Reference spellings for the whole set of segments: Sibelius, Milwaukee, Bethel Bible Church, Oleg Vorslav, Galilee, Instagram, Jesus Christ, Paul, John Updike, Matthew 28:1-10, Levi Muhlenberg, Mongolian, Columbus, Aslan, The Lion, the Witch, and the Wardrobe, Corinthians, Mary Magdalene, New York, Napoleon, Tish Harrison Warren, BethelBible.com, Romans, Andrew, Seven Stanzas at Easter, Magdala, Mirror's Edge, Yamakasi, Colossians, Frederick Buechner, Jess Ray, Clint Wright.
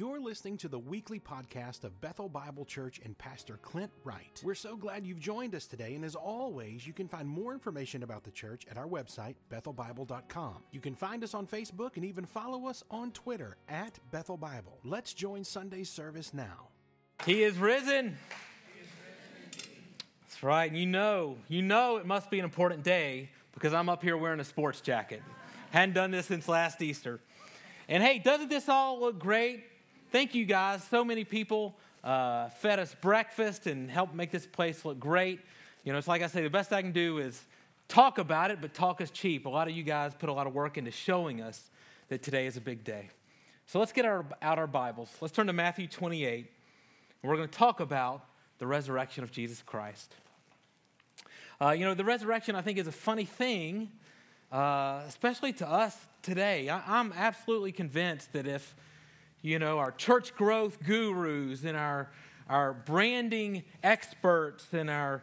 You're listening to the weekly podcast of Bethel Bible Church and Pastor Clint Wright. We're so glad you've joined us today, and as always, you can find more information about the church at our website, BethelBible.com. You can find us on Facebook and even follow us on Twitter at Bethel Bible. Let's join Sunday's service now. He is risen. He is risen. That's right. You know it must be an important day because I'm up here wearing a sports jacket. Hadn't done this since last Easter. And hey, doesn't this all look great? Thank you guys. So many people fed us breakfast and helped make this place look great. You know, it's like I say, the best I can do is talk about it, but talk is cheap. A lot of you guys put a lot of work into showing us that today is a big day. So let's get out our Bibles. Let's turn to Matthew 28, and we're going to talk about the resurrection of Jesus Christ. The resurrection, I think, is a funny thing, especially to us today. I'm absolutely convinced that if our church growth gurus and our branding experts and our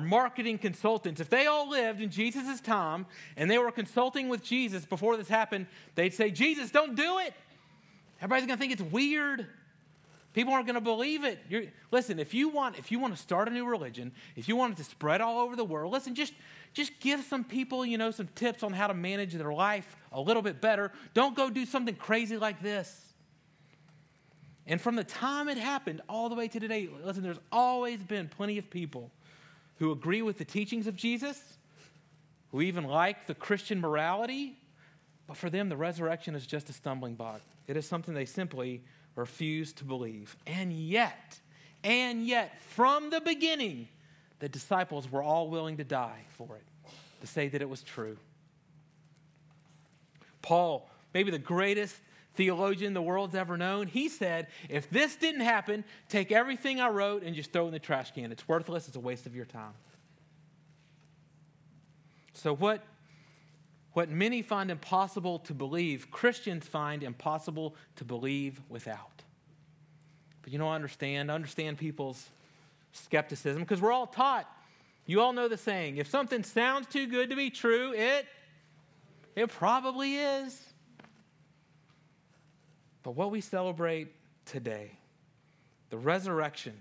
marketing consultants, if they all lived in Jesus' time and they were consulting with Jesus before this happened, they'd say, Jesus, don't do it. Everybody's going to think it's weird. People aren't going to believe it. Listen, if you want to start a new religion, if you want it to spread all over the world, listen, just give some people, some tips on how to manage their life a little bit better. Don't go do something crazy like this. And from the time it happened all the way to today, listen, there's always been plenty of people who agree with the teachings of Jesus, who even like the Christian morality, but for them, the resurrection is just a stumbling block. It is something they simply refuse to believe. And yet, from the beginning, the disciples were all willing to die for it, to say that it was true. Paul, maybe the greatest theologian the world's ever known, he said, if this didn't happen, take everything I wrote and just throw it in the trash can. It's worthless. It's a waste of your time. So what many find impossible to believe, Christians find impossible to believe without. But I understand people's skepticism, because we're all taught, you all know the saying, if something sounds too good to be true, it probably is. But what we celebrate today, the resurrection,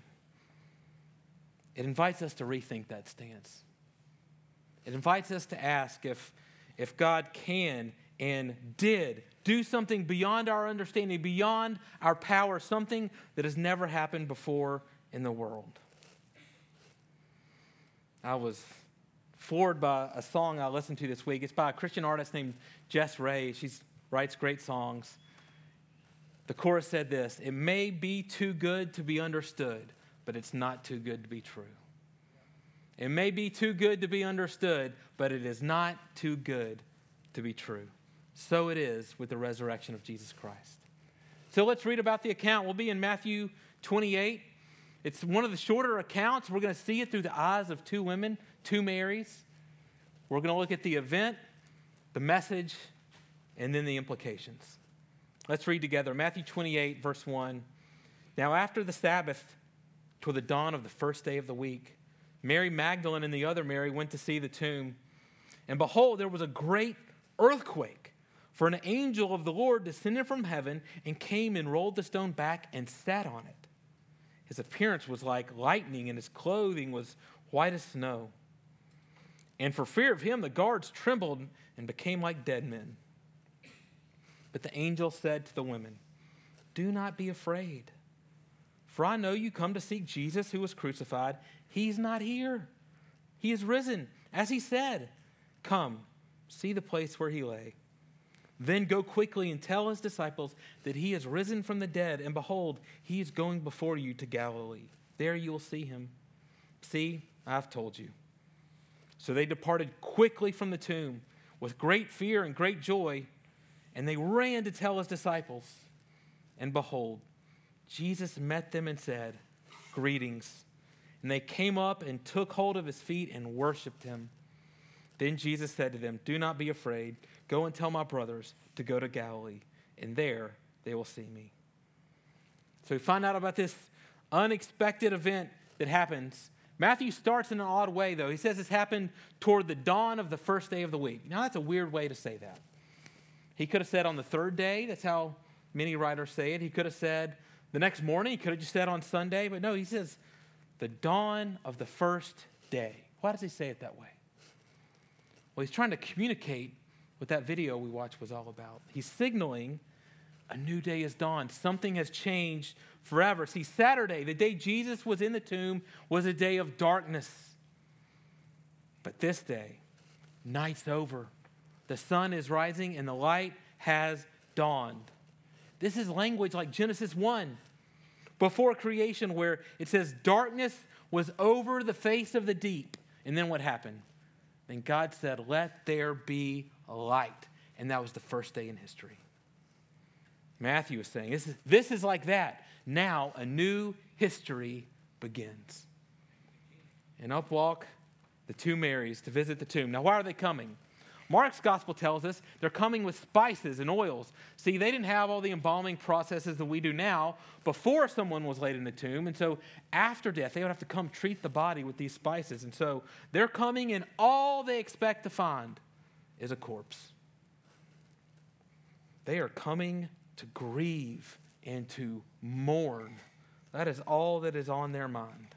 it invites us to rethink that stance. It invites us to ask if God can and did do something beyond our understanding, beyond our power, something that has never happened before in the world. I was floored by a song I listened to this week. It's by a Christian artist named Jess Ray. She writes great songs. The chorus said this, it may be too good to be understood, but it's not too good to be true. It may be too good to be understood, but it is not too good to be true. So it is with the resurrection of Jesus Christ. So let's read about the account. We'll be in Matthew 28. It's one of the shorter accounts. We're going to see it through the eyes of two women, two Marys. We're going to look at the event, the message, and then the implications. Let's read together. Matthew 28, verse 1. Now after the Sabbath, toward the dawn of the first day of the week, Mary Magdalene and the other Mary went to see the tomb. And behold, there was a great earthquake, for an angel of the Lord descended from heaven and came and rolled the stone back and sat on it. His appearance was like lightning, and his clothing was white as snow. And for fear of him, the guards trembled and became like dead men. But the angel said to the women, do not be afraid, for I know you come to seek Jesus who was crucified. He's not here. He is risen, as he said. Come, see the place where he lay. Then go quickly and tell his disciples that he is risen from the dead, and behold, he is going before you to Galilee. There you will see him. See, I've told you. So they departed quickly from the tomb with great fear and great joy, and they ran to tell his disciples. And behold, Jesus met them and said, greetings. And they came up and took hold of his feet and worshiped him. Then Jesus said to them, do not be afraid. Go and tell my brothers to go to Galilee, and there they will see me. So we find out about this unexpected event that happens. Matthew starts in an odd way, though. He says this happened toward the dawn of the first day of the week. Now, that's a weird way to say that. He could have said on the third day. That's how Many writers say it. He could have said the next morning. He could have just said on Sunday. But no, he says the dawn of the first day. Why does he say it that way? Well, he's trying to communicate what that video we watched was all about. He's signaling a new day is dawned. Something has changed forever. See, Saturday, the day Jesus was in the tomb, was a day of darkness. But this day, night's over. The sun is rising and the light has dawned. This is language like Genesis 1, before creation, where it says darkness was over the face of the deep. And then what happened? Then God said, let there be light. And that was the first day in history. Matthew is saying, this is like that. Now a new history begins. And up walk the two Marys to visit the tomb. Now, why are they coming? Mark's gospel tells us they're coming with spices and oils. See, they didn't have all the embalming processes that we do now before someone was laid in the tomb. And so after death, they would have to come treat the body with these spices. And so they're coming, and all they expect to find is a corpse. They are coming to grieve and to mourn. That is all that is on their mind.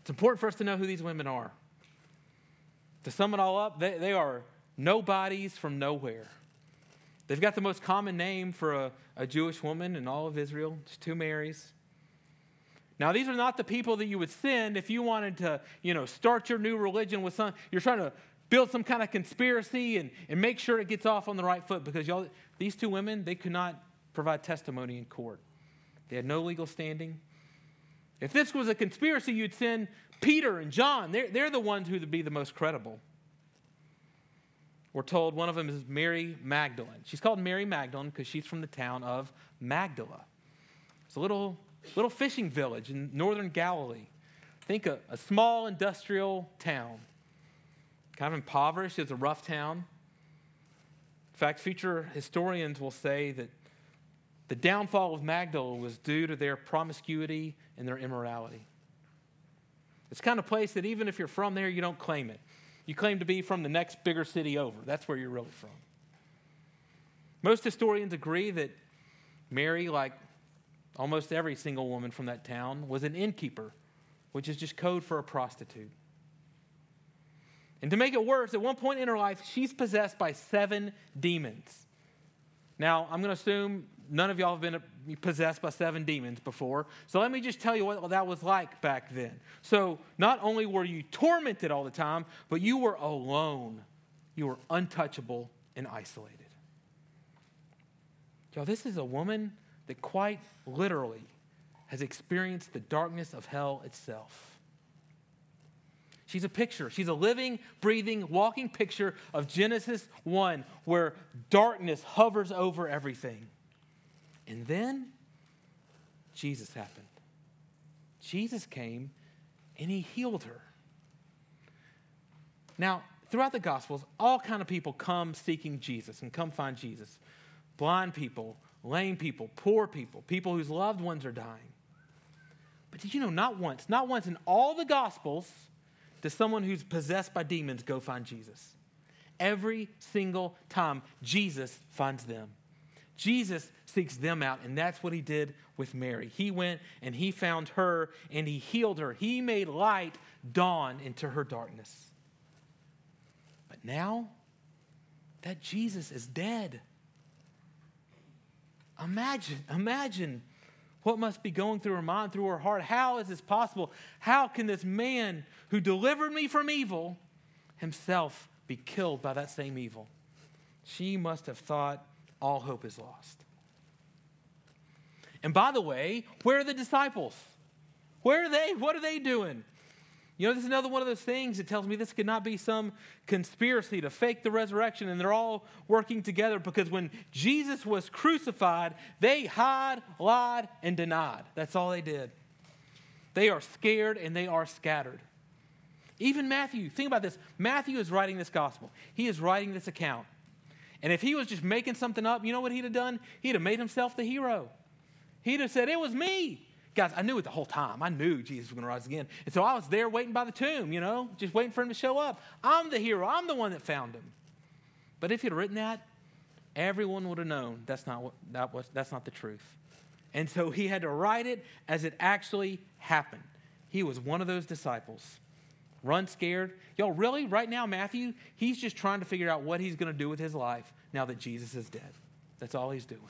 It's important for us to know who these women are. To sum it all up, they are nobodies from nowhere. They've got the most common name for a Jewish woman in all of Israel. It's two Marys. Now, these are not the people that you would send if you wanted to, start your new religion with some. You're trying to build some kind of conspiracy and make sure it gets off on the right foot, because these two women, they could not provide testimony in court. They had no legal standing. If this was a conspiracy, you'd send Peter and John. They're the ones who would be the most credible. We're told one of them is Mary Magdalene. She's called Mary Magdalene because she's from the town of Magdala. It's a little fishing village in northern Galilee. Think a small industrial town. Kind of impoverished. It's a rough town. In fact, future historians will say that the downfall of Magdala was due to their promiscuity and their immorality. It's the kind of place that even if you're from there, you don't claim it. You claim to be from the next bigger city over. That's where you're really from. Most historians agree that Mary, like almost every single woman from that town, was an innkeeper, which is just code for a prostitute. And to make it worse, at one point in her life, she's possessed by 7 demons. Now, I'm going to assume none of y'all have been possessed by 7 demons before. So let me just tell you what that was like back then. So not only were you tormented all the time, but you were alone. You were untouchable and isolated. Y'all, this is a woman that quite literally has experienced the darkness of hell itself. She's a picture. She's a living, breathing, walking picture of Genesis 1, where darkness hovers over everything. And then Jesus happened. Jesus came and he healed her. Now, throughout the Gospels, all kinds of people come seeking Jesus and come find Jesus. Blind people, lame people, poor people, people whose loved ones are dying. But did you know not once in all the Gospels does someone who's possessed by demons go find Jesus? Every single time, Jesus finds them. Jesus seeks them out, and that's what he did with Mary. He went and he found her and he healed her. He made light dawn into her darkness. But now that Jesus is dead, imagine what must be going through her mind, through her heart. How is this possible? How can this man who delivered me from evil himself be killed by that same evil? She must have thought, all hope is lost. And by the way, where are the disciples? Where are they? What are they doing? This is another one of those things that tells me this could not be some conspiracy to fake the resurrection and they're all working together, because when Jesus was crucified, they hid, lied, and denied. That's all they did. They are scared and they are scattered. Even Matthew, think about this. Matthew is writing this gospel. He is writing this account. And if he was just making something up, you know what he'd have done? He'd have made himself the hero. He'd have said, it was me. Guys, I knew it the whole time. I knew Jesus was going to rise again. And so I was there waiting by the tomb, just waiting for him to show up. I'm the hero. I'm the one that found him. But if he'd written that, everyone would have known that's not the truth. And so he had to write it as it actually happened. He was one of those disciples. Run scared. Y'all, really? Right now, Matthew, he's just trying to figure out what he's going to do with his life now that Jesus is dead. That's all he's doing.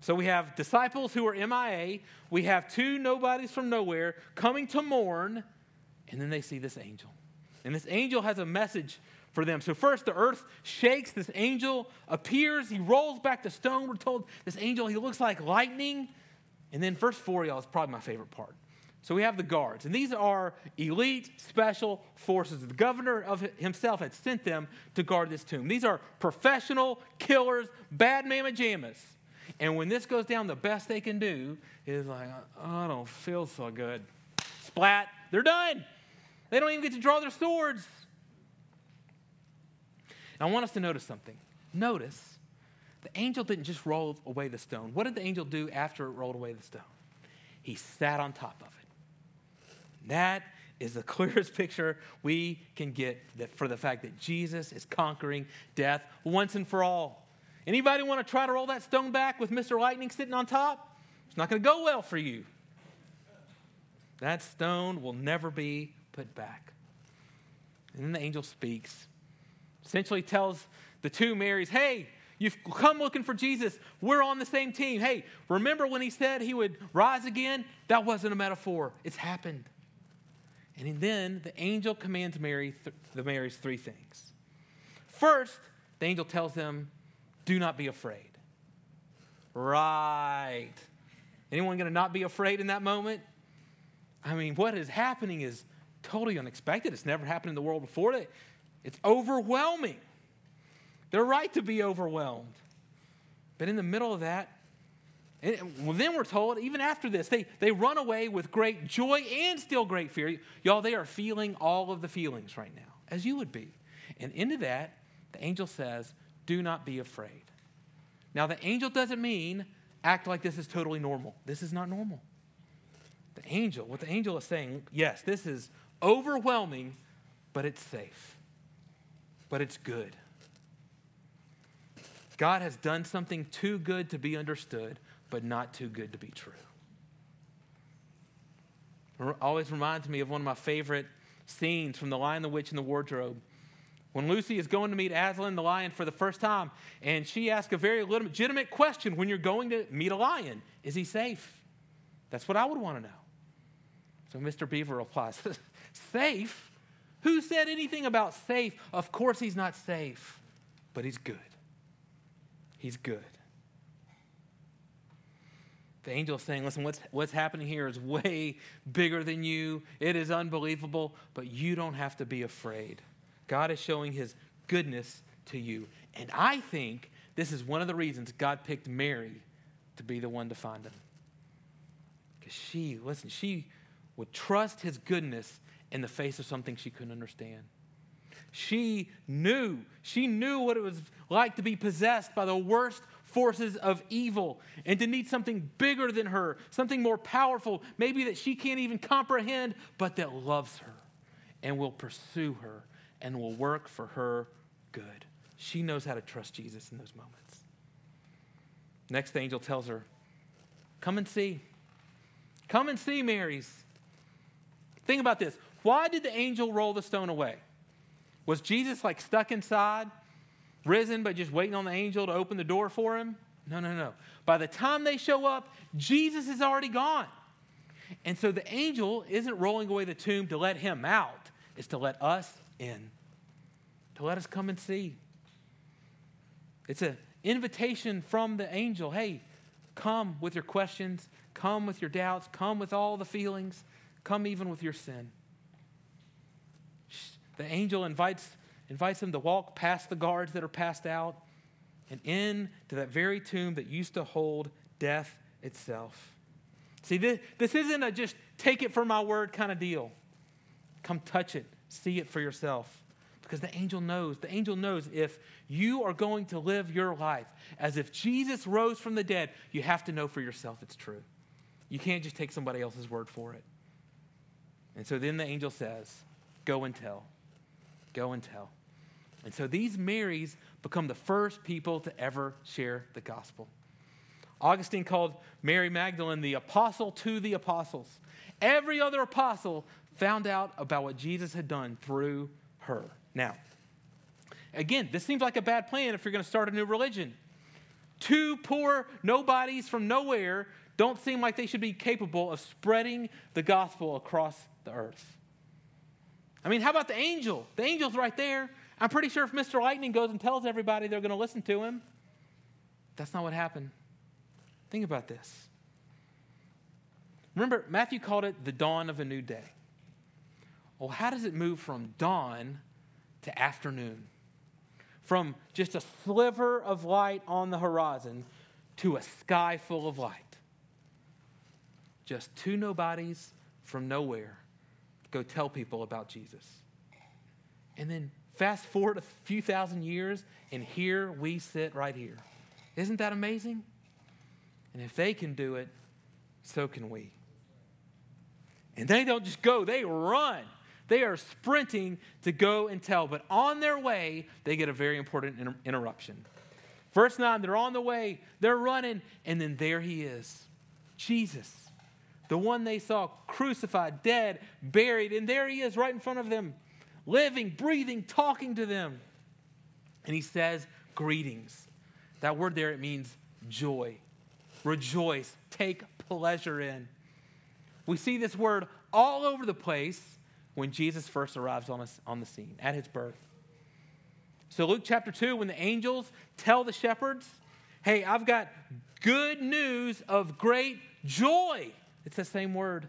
So we have disciples who are MIA. We have two nobodies from nowhere coming to mourn. And then they see this angel. And this angel has a message for them. So first, the earth shakes. This angel appears. He rolls back the stone. We're told this angel, he looks like lightning. And then verse 4, y'all, is probably my favorite part. So we have the guards, and these are elite special forces. The governor of himself had sent them to guard this tomb. These are professional killers, bad mamma jammas. And when this goes down, the best they can do is like, I don't feel so good. Splat, they're done. They don't even get to draw their swords. And I want us to notice something. Notice, the angel didn't just roll away the stone. What did the angel do after it rolled away the stone? He sat on top of it. That is the clearest picture we can get for the fact that Jesus is conquering death once and for all. Anybody want to try to roll that stone back with Mr. Lightning sitting on top? It's not going to go well for you. That stone will never be put back. And then the angel speaks, essentially tells the two Marys, hey, you've come looking for Jesus. We're on the same team. Hey, remember when he said he would rise again? That wasn't a metaphor. It's happened. And then the angel commands Mary, the Marys, three things. First, the angel tells them, do not be afraid. Right. Anyone going to not be afraid in that moment? I mean, what is happening is totally unexpected. It's never happened in the world before. It's overwhelming. They're right to be overwhelmed. But in the middle of that, then we're told, even after this, they run away with great joy and still great fear. Y'all, they are feeling all of the feelings right now, as you would be. And into that, the angel says, do not be afraid. Now, the angel doesn't mean act like this is totally normal. This is not normal. What the angel is saying, yes, this is overwhelming, but it's safe. But it's good. God has done something too good to be understood, but not too good to be true. It always reminds me of one of my favorite scenes from The Lion, the Witch, and the Wardrobe. When Lucy is going to meet Aslan, the lion, for the first time, and she asks a very legitimate question when you're going to meet a lion. Is he safe? That's what I would want to know. So Mr. Beaver replies, safe? Who said anything about safe? Of course he's not safe, but he's good. He's good. The angel is saying, listen, what's happening here is way bigger than you. It is unbelievable, but you don't have to be afraid. God is showing his goodness to you. And I think this is one of the reasons God picked Mary to be the one to find him. Because she would trust his goodness in the face of something she couldn't understand. She knew what it was like to be possessed by the worst forces of evil and to need something bigger than her, something more powerful, maybe that she can't even comprehend, but that loves her and will pursue her and will work for her good. She knows how to trust Jesus in those moments. Next, the angel tells her, come and see. Come and see, Marys. Think about this. Why did the angel roll the stone away? Was Jesus like stuck inside, risen, but just waiting on the angel to open the door for him? No. By the time they show up, Jesus is already gone. And so the angel isn't rolling away the tomb to let him out. It's to let us in, to let us come and see. It's an invitation from the angel. Hey, come with your questions. Come with your doubts. Come with all the feelings. Come even with your sin. The angel invites them to walk past the guards that are passed out and into that very tomb that used to hold death itself. See, this isn't a just take it for my word kind of deal. Come touch it. See it for yourself. Because the angel knows. The angel knows if you are going to live your life as if Jesus rose from the dead, you have to know for yourself it's true. You can't just take somebody else's word for it. And so then the angel says, go and tell. And so these Marys become the first people to ever share the gospel. Augustine called Mary Magdalene the apostle to the apostles. Every other apostle found out about what Jesus had done through her. Now, again, this seems like a bad plan if you're going to start a new religion. Two poor nobodies from nowhere don't seem like they should be capable of spreading the gospel across the earth. I mean, how about the angel? The angel's right there. I'm pretty sure if Mr. Lightning goes and tells everybody, they're going to listen to him. That's not what happened. Think about this. Remember, Matthew called it the dawn of a new day. Well, how does it move from dawn to afternoon? From just a sliver of light on the horizon to a sky full of light. Just two nobodies from nowhere go tell people about Jesus. And then fast forward a few thousand years, and here we sit right here. Isn't that amazing? And if they can do it, so can we. And they don't just go, they run. They are sprinting to go and tell. But on their way, they get a very important interruption. Verse 9, they're on the way, they're running, and then there he is, Jesus, the one they saw crucified, dead, buried, and there he is right in front of them, living, breathing, talking to them. And he says, greetings. That word there, it means joy. Rejoice, take pleasure in. We see this word all over the place when Jesus first arrives on the scene, at his birth. So Luke chapter 2, when the angels tell the shepherds, hey, I've got good news of great joy. It's the same word.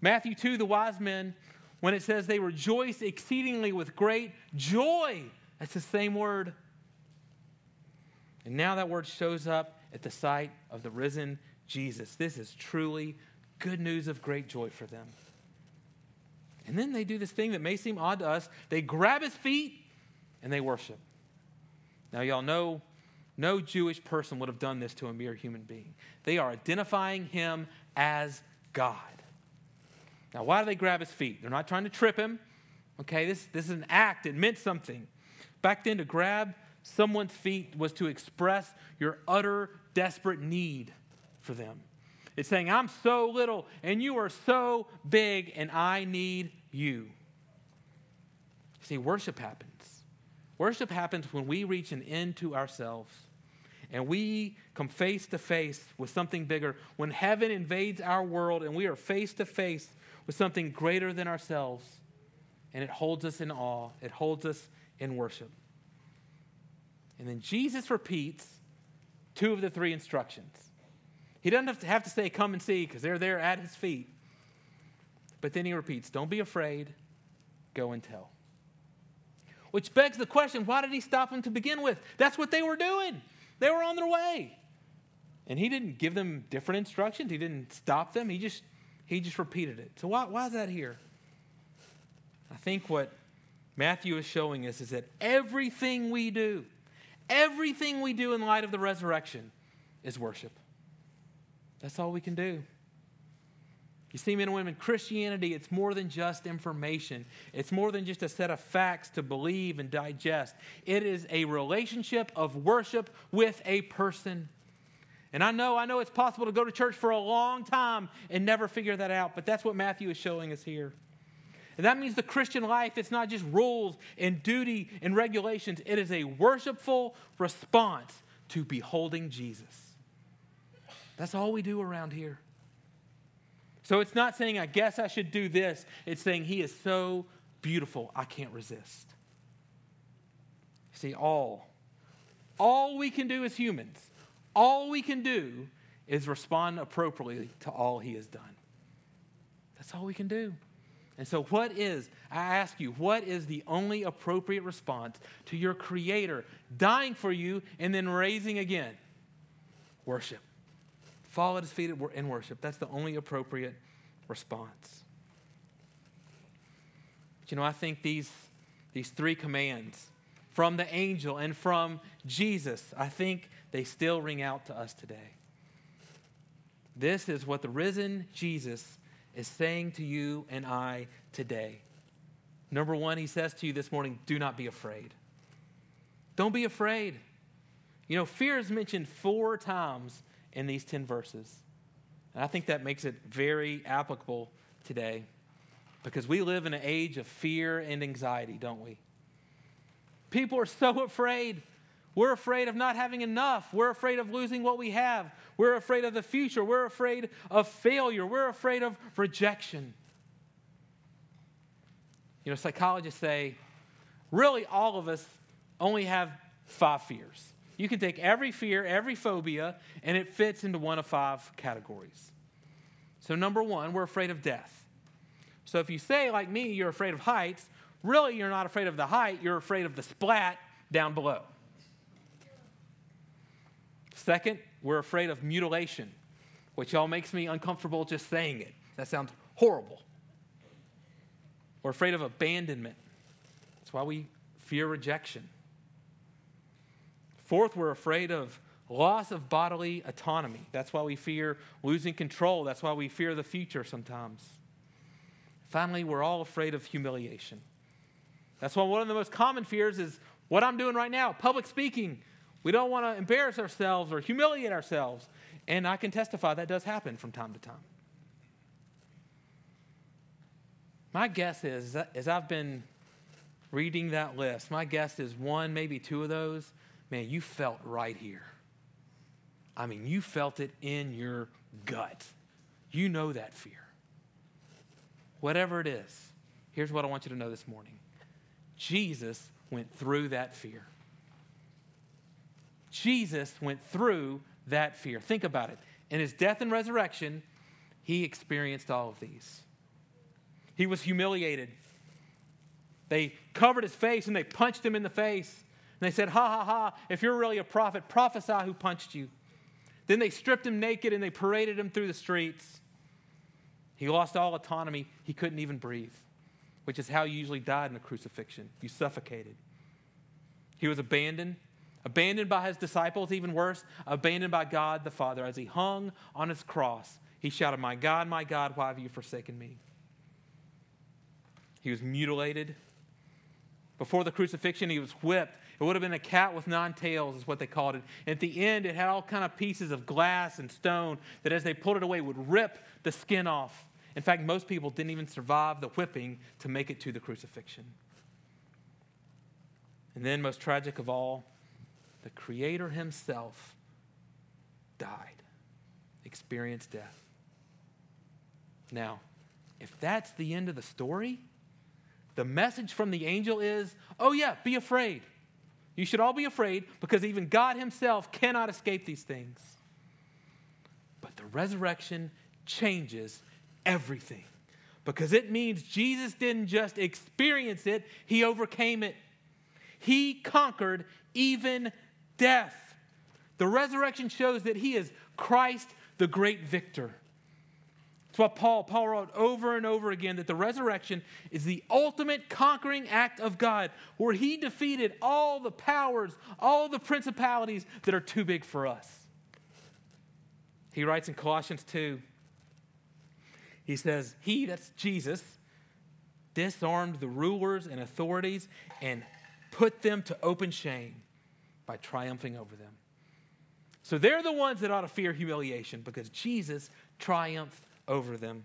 Matthew 2, the wise men, when it says they rejoice exceedingly with great joy, that's the same word. And now that word shows up at the sight of the risen Jesus. This is truly good news of great joy for them. And then they do this thing that may seem odd to us. They grab his feet and they worship. Now, y'all know no Jewish person would have done this to a mere human being. They are identifying him as God. Now, why do they grab his feet? They're not trying to trip him. Okay, this is an act. It meant something. Back then, to grab someone's feet was to express your utter, desperate need for them. It's saying, I'm so little, and you are so big, and I need you. See, worship happens. Worship happens when we reach an end to ourselves, and we come face to face with something bigger. When heaven invades our world, and we are face to face with something greater than ourselves, and it holds us in awe. It holds us in worship. And then Jesus repeats two of the three instructions. He doesn't have to say, come and see, because they're there at his feet. But then he repeats, don't be afraid, go and tell. Which begs the question, why did he stop them to begin with? That's what they were doing. They were on their way. And he didn't give them different instructions. He didn't stop them. He just repeated it. So why is that here? I think what Matthew is showing us is that everything we do in light of the resurrection is worship. That's all we can do. You see, men and women, Christianity, it's more than just information. It's more than just a set of facts to believe and digest. It is a relationship of worship with a person. And I know it's possible to go to church for a long time and never figure that out, but that's what Matthew is showing us here. And that means the Christian life, it's not just rules and duty and regulations. It is a worshipful response to beholding Jesus. That's all we do around here. So it's not saying, I guess I should do this. It's saying he is so beautiful, I can't resist. See, all we can do as humans, all we can do is respond appropriately to all he has done. That's all we can do. And so I ask you, what is the only appropriate response to your Creator dying for you and then raising again? Worship. Fall at his feet in worship. That's the only appropriate response. But you know, I think these three commands from the angel and from Jesus, I think they still ring out to us today. This is what the risen Jesus is saying to you and I today. Number one, he says to you this morning, do not be afraid. Don't be afraid. You know, fear is mentioned 4 times in these 10 verses. And I think that makes it very applicable today because we live in an age of fear and anxiety, don't we? People are so afraid. We're afraid of not having enough. We're afraid of losing what we have. We're afraid of the future. We're afraid of failure. We're afraid of rejection. You know, psychologists say, really, all of us only have 5 fears. You can take every fear, every phobia, and it fits into one of 5 categories. So number 1, we're afraid of death. So if you say, like me, you're afraid of heights, really, you're not afraid of the height. You're afraid of the splat down below. 2nd, we're afraid of mutilation, which all makes me uncomfortable just saying it. That sounds horrible. We're afraid of abandonment. That's why we fear rejection. 4th, we're afraid of loss of bodily autonomy. That's why we fear losing control. That's why we fear the future sometimes. Finally, we're all afraid of humiliation. That's why one of the most common fears is what I'm doing right now, public speaking. We don't want to embarrass ourselves or humiliate ourselves. And I can testify that does happen from time to time. My guess is, as I've been reading that list, my guess is 1, maybe 2 of those, man, you felt right here. I mean, you felt it in your gut. You know that fear. Whatever it is, here's what I want you to know this morning. Jesus went through that fear. Jesus went through that fear. Think about it. In his death and resurrection, he experienced all of these. He was humiliated. They covered his face and they punched him in the face. And they said, ha, ha, ha, if you're really a prophet, prophesy who punched you. Then they stripped him naked and they paraded him through the streets. He lost all autonomy. He couldn't even breathe, which is how you usually died in a crucifixion. You suffocated. He was abandoned. Abandoned by his disciples, even worse, abandoned by God the Father. As he hung on his cross, he shouted, my God, why have you forsaken me? He was mutilated. Before the crucifixion, he was whipped. It would have been a cat with 9 tails is what they called it. At the end, it had all kind of pieces of glass and stone that as they pulled it away would rip the skin off. In fact, most people didn't even survive the whipping to make it to the crucifixion. And then, most tragic of all, the Creator himself died, experienced death. Now, if that's the end of the story, the message from the angel is, oh yeah, be afraid. You should all be afraid because even God himself cannot escape these things. But the resurrection changes everything because it means Jesus didn't just experience it, he overcame it. He conquered even death. The resurrection shows that he is Christ, the great victor. That's why Paul wrote over and over again that the resurrection is the ultimate conquering act of God, where he defeated all the powers, all the principalities that are too big for us. He writes in Colossians 2, he says, he, that's Jesus, disarmed the rulers and authorities and put them to open shame by triumphing over them. So they're the ones that ought to fear humiliation because Jesus triumphed over them.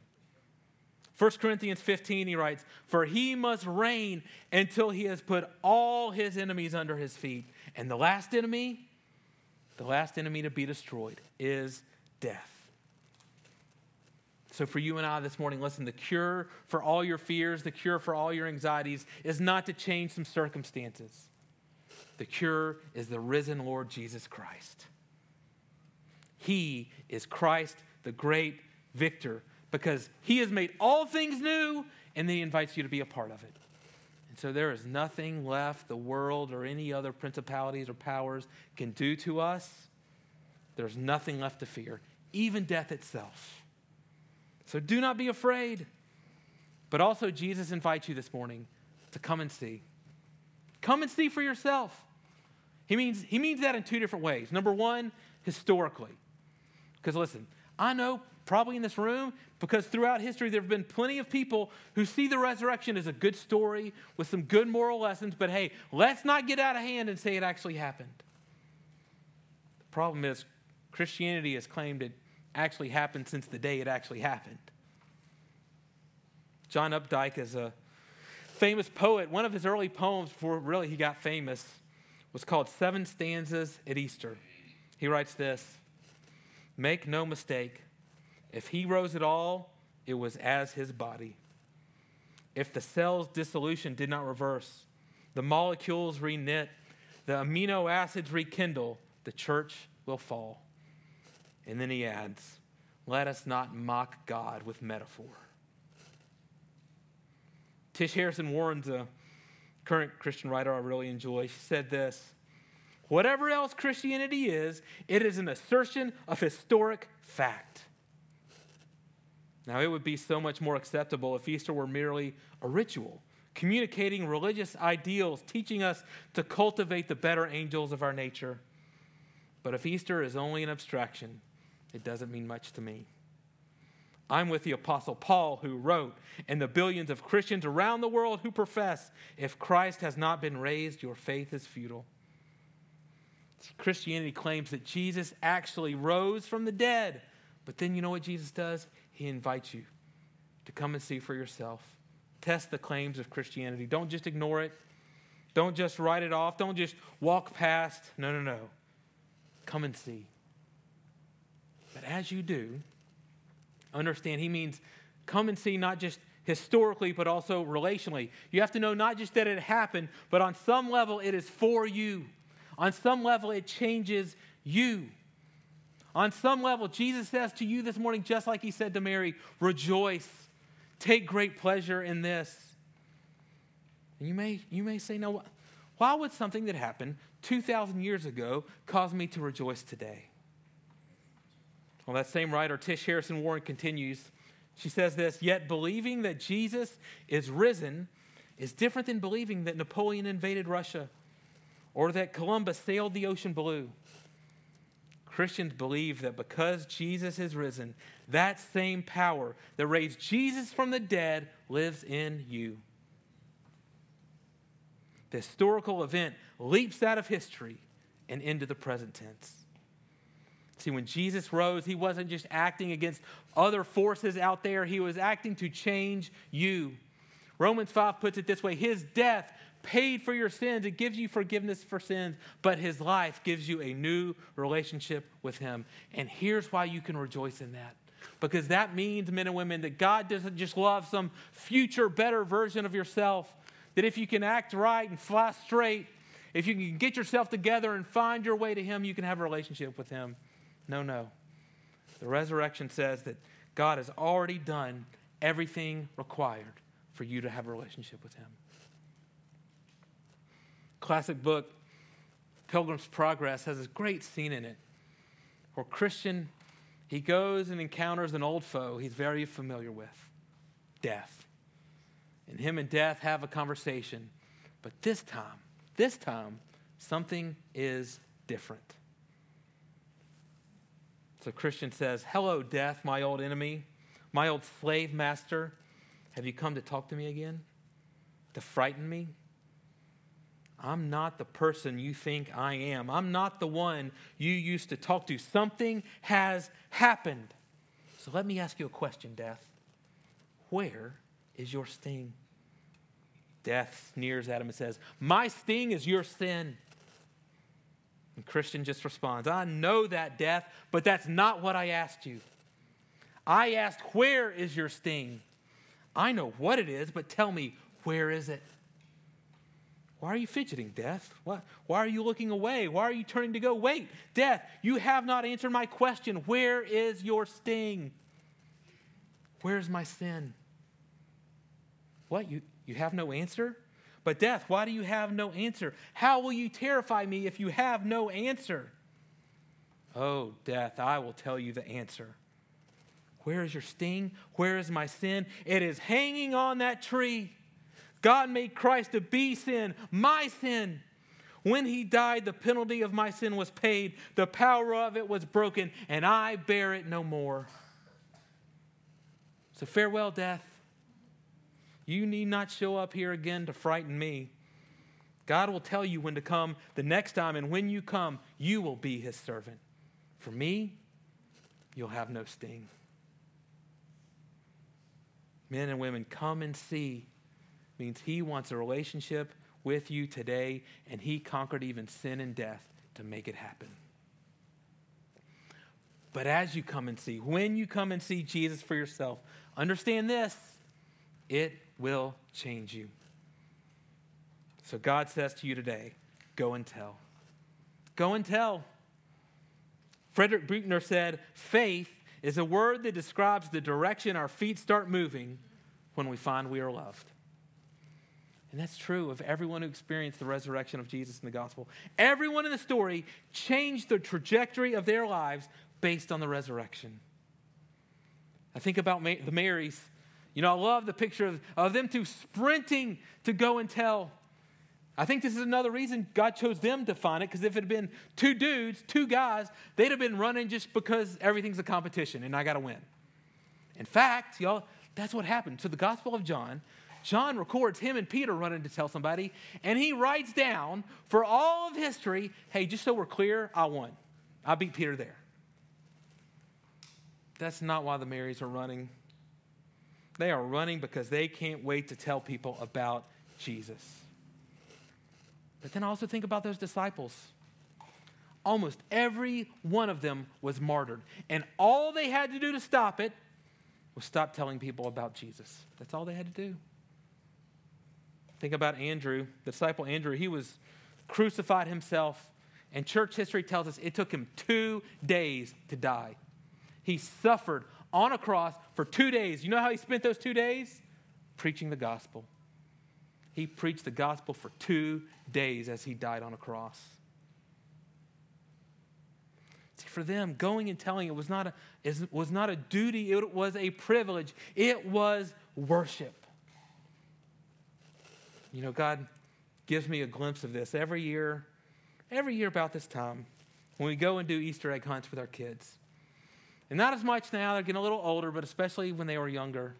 1 Corinthians 15, he writes, for he must reign until he has put all his enemies under his feet. And the last enemy to be destroyed is death. So for you and I this morning, listen, the cure for all your fears, the cure for all your anxieties is not to change some circumstances. The cure is the risen Lord Jesus Christ. He is Christ, the great victor, because he has made all things new and then he invites you to be a part of it. And so there is nothing left the world or any other principalities or powers can do to us. There's nothing left to fear, even death itself. So do not be afraid. But also Jesus invites you this morning to come and see. Come and see for yourself. He means that in 2 different ways. Number 1, historically. Because listen, I know probably in this room, because throughout history there have been plenty of people who see the resurrection as a good story with some good moral lessons, but hey, let's not get out of hand and say it actually happened. The problem is Christianity has claimed it actually happened since the day it actually happened. John Updike is a famous poet. One of his early poems before really he got famous was called Seven Stanzas at Easter. He writes this, "Make no mistake, if he rose at all, it was as his body. If the cell's dissolution did not reverse, the molecules reknit, the amino acids rekindle, the church will fall." And then he adds, "Let us not mock God with metaphor." Tish Harrison Warren's a current Christian writer I really enjoy. She said this, "Whatever else Christianity is, it is an assertion of historic fact." Now, it would be so much more acceptable if Easter were merely a ritual, communicating religious ideals, teaching us to cultivate the better angels of our nature. But if Easter is only an abstraction, it doesn't mean much to me. I'm with the Apostle Paul, who wrote, and the billions of Christians around the world who profess, if Christ has not been raised, your faith is futile. Christianity claims that Jesus actually rose from the dead. But then you know what Jesus does? He invites you to come and see for yourself. Test the claims of Christianity. Don't just ignore it. Don't just write it off. Don't just walk past. No. Come and see. But as you do, understand he means come and see not just historically, but also relationally. You have to know not just that it happened, but on some level it is for you. On some level it changes you. On some level, Jesus says to you this morning, just like he said to Mary, rejoice, take great pleasure in this. And you may say, no, why would something that happened 2,000 years ago cause me to rejoice today? Well, that same writer, Tish Harrison Warren, continues. She says this, yet believing that Jesus is risen is different than believing that Napoleon invaded Russia or that Columbus sailed the ocean blue. Christians believe that because Jesus is risen, that same power that raised Jesus from the dead lives in you. The historical event leaps out of history and into the present tense. See, when Jesus rose, he wasn't just acting against other forces out there. He was acting to change you. Romans 5 puts it this way, his death paid for your sins. It gives you forgiveness for sins, but his life gives you a new relationship with him. And here's why you can rejoice in that. Because that means, men and women, that God doesn't just love some future better version of yourself. That if you can act right and fly straight, if you can get yourself together and find your way to him, you can have a relationship with him. No. The resurrection says that God has already done everything required for you to have a relationship with him. Classic book, Pilgrim's Progress, has this great scene in it where Christian, he goes and encounters an old foe he's very familiar with, death. And him and death have a conversation. But this time, something is different. So Christian says, hello, death, my old enemy, my old slave master. Have you come to talk to me again? To frighten me? I'm not the person you think I am. I'm not the one you used to talk to. Something has happened. So let me ask you a question, death. Where is your sting? Death sneers at him and says, my sting is your sin. And Christian just responds, I know that, death, but that's not what I asked you. I asked, where is your sting? I know what it is, but tell me, where is it? Why are you fidgeting, death? Why are you looking away? Why are you turning to go? Wait, death, you have not answered my question. Where is your sting? Where is my sin? What, you have no answer? But death, why do you have no answer? How will you terrify me if you have no answer? Oh, death, I will tell you the answer. Where is your sting? Where is my sin? It is hanging on that tree. God made Christ to be sin, my sin. When he died, the penalty of my sin was paid. The power of it was broken, and I bear it no more. So farewell, death. You need not show up here again to frighten me. God will tell you when to come the next time, and when you come, you will be his servant. For me, you'll have no sting. Men and women, come and see means he wants a relationship with you today, and he conquered even sin and death to make it happen. But as you come and see, when you come and see Jesus for yourself, understand this, it will change you. So God says to you today, go and tell. Go and tell. Frederick Buechner said, faith is a word that describes the direction our feet start moving when we find we are loved. And that's true of everyone who experienced the resurrection of Jesus in the gospel. Everyone in the story changed the trajectory of their lives based on the resurrection. I think about the Marys. You know, I love the picture of them two sprinting to go and tell. I think this is another reason God chose them to find it, because if it had been two dudes, two guys, they'd have been running just because everything's a competition and I got to win. In fact, y'all, that's what happened. So the Gospel of John records him and Peter running to tell somebody, and he writes down for all of history, hey, just so we're clear, I won. I beat Peter there. That's not why the Marys are running. They are running because they can't wait to tell people about Jesus. But then also think about those disciples. Almost every one of them was martyred. And all they had to do to stop it was stop telling people about Jesus. That's all they had to do. Think about Andrew, the disciple Andrew. He was crucified himself. And church history tells us it took him 2 days to die. He suffered on a cross for 2 days. You know how he spent those 2 days? Preaching the gospel. He preached the gospel for 2 days as he died on a cross. See, for them, going and telling it was not a duty. It was a privilege. It was worship. You know, God gives me a glimpse of this every year about this time when we go and do Easter egg hunts with our kids. And not as much now. They're getting a little older, but especially when they were younger.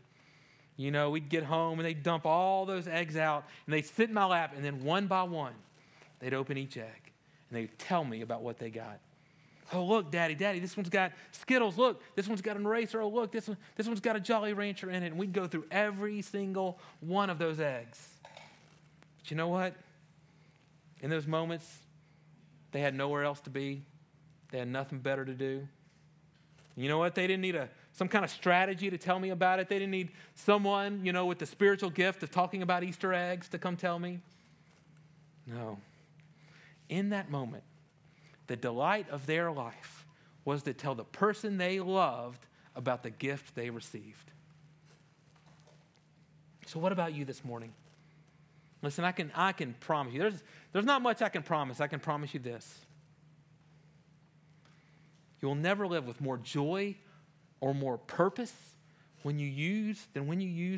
You know, we'd get home and they'd dump all those eggs out and they'd sit in my lap, and then one by one, they'd open each egg and they'd tell me about what they got. Oh, look, Daddy, this one's got Skittles. Look, this one's got an eraser. Oh, look, this one's got a Jolly Rancher in it. And we'd go through every single one of those eggs. But you know what? In those moments, they had nowhere else to be. They had nothing better to do. You know what? They didn't need some kind of strategy to tell me about it. They didn't need someone, you know, with the spiritual gift of talking about Easter eggs to come tell me. No. In that moment, the delight of their life was to tell the person they loved about the gift they received. So what about you this morning? Listen, I can promise you. There's not much I can promise. I can promise you this. You will never live with more joy or more purpose when you use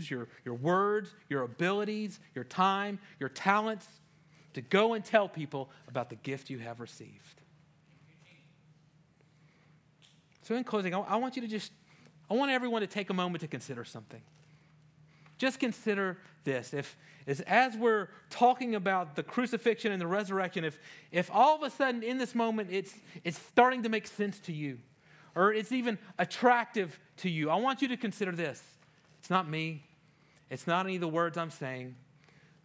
your words, your abilities, your time, your talents to go and tell people about the gift you have received. So in closing, I want everyone to take a moment to consider something. Just consider this. As we're talking about the crucifixion and the resurrection, if all of a sudden in this moment it's starting to make sense to you, or it's even attractive to you, I want you to consider this. It's not me. It's not any of the words I'm saying.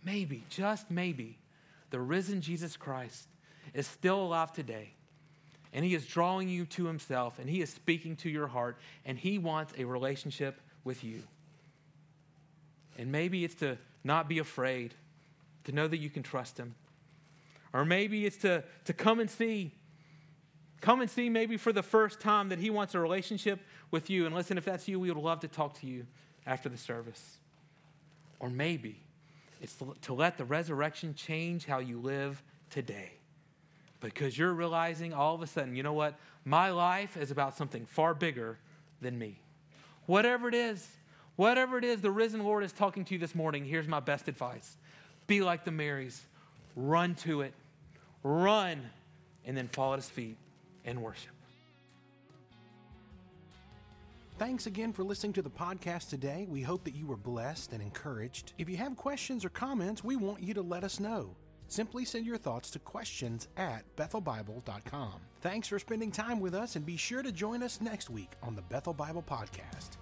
Maybe, just maybe, the risen Jesus Christ is still alive today, and he is drawing you to himself, and he is speaking to your heart, and he wants a relationship with you. And maybe it's to not be afraid, to know that you can trust him. Or maybe it's to come and see. Come and see maybe for the first time that he wants a relationship with you. And listen, if that's you, we would love to talk to you after the service. Or maybe it's to let the resurrection change how you live today. Because you're realizing all of a sudden, you know what? My life is about something far bigger than me. Whatever it is the risen Lord is talking to you this morning, here's my best advice. Be like the Marys. Run to it. run, and then fall at his feet and worship. Thanks again for listening to the podcast today. We hope that you were blessed and encouraged. If you have questions or comments, we want you to let us know. Simply send your thoughts to questions@BethelBible.com. Thanks for spending time with us, and be sure to join us next week on the Bethel Bible Podcast.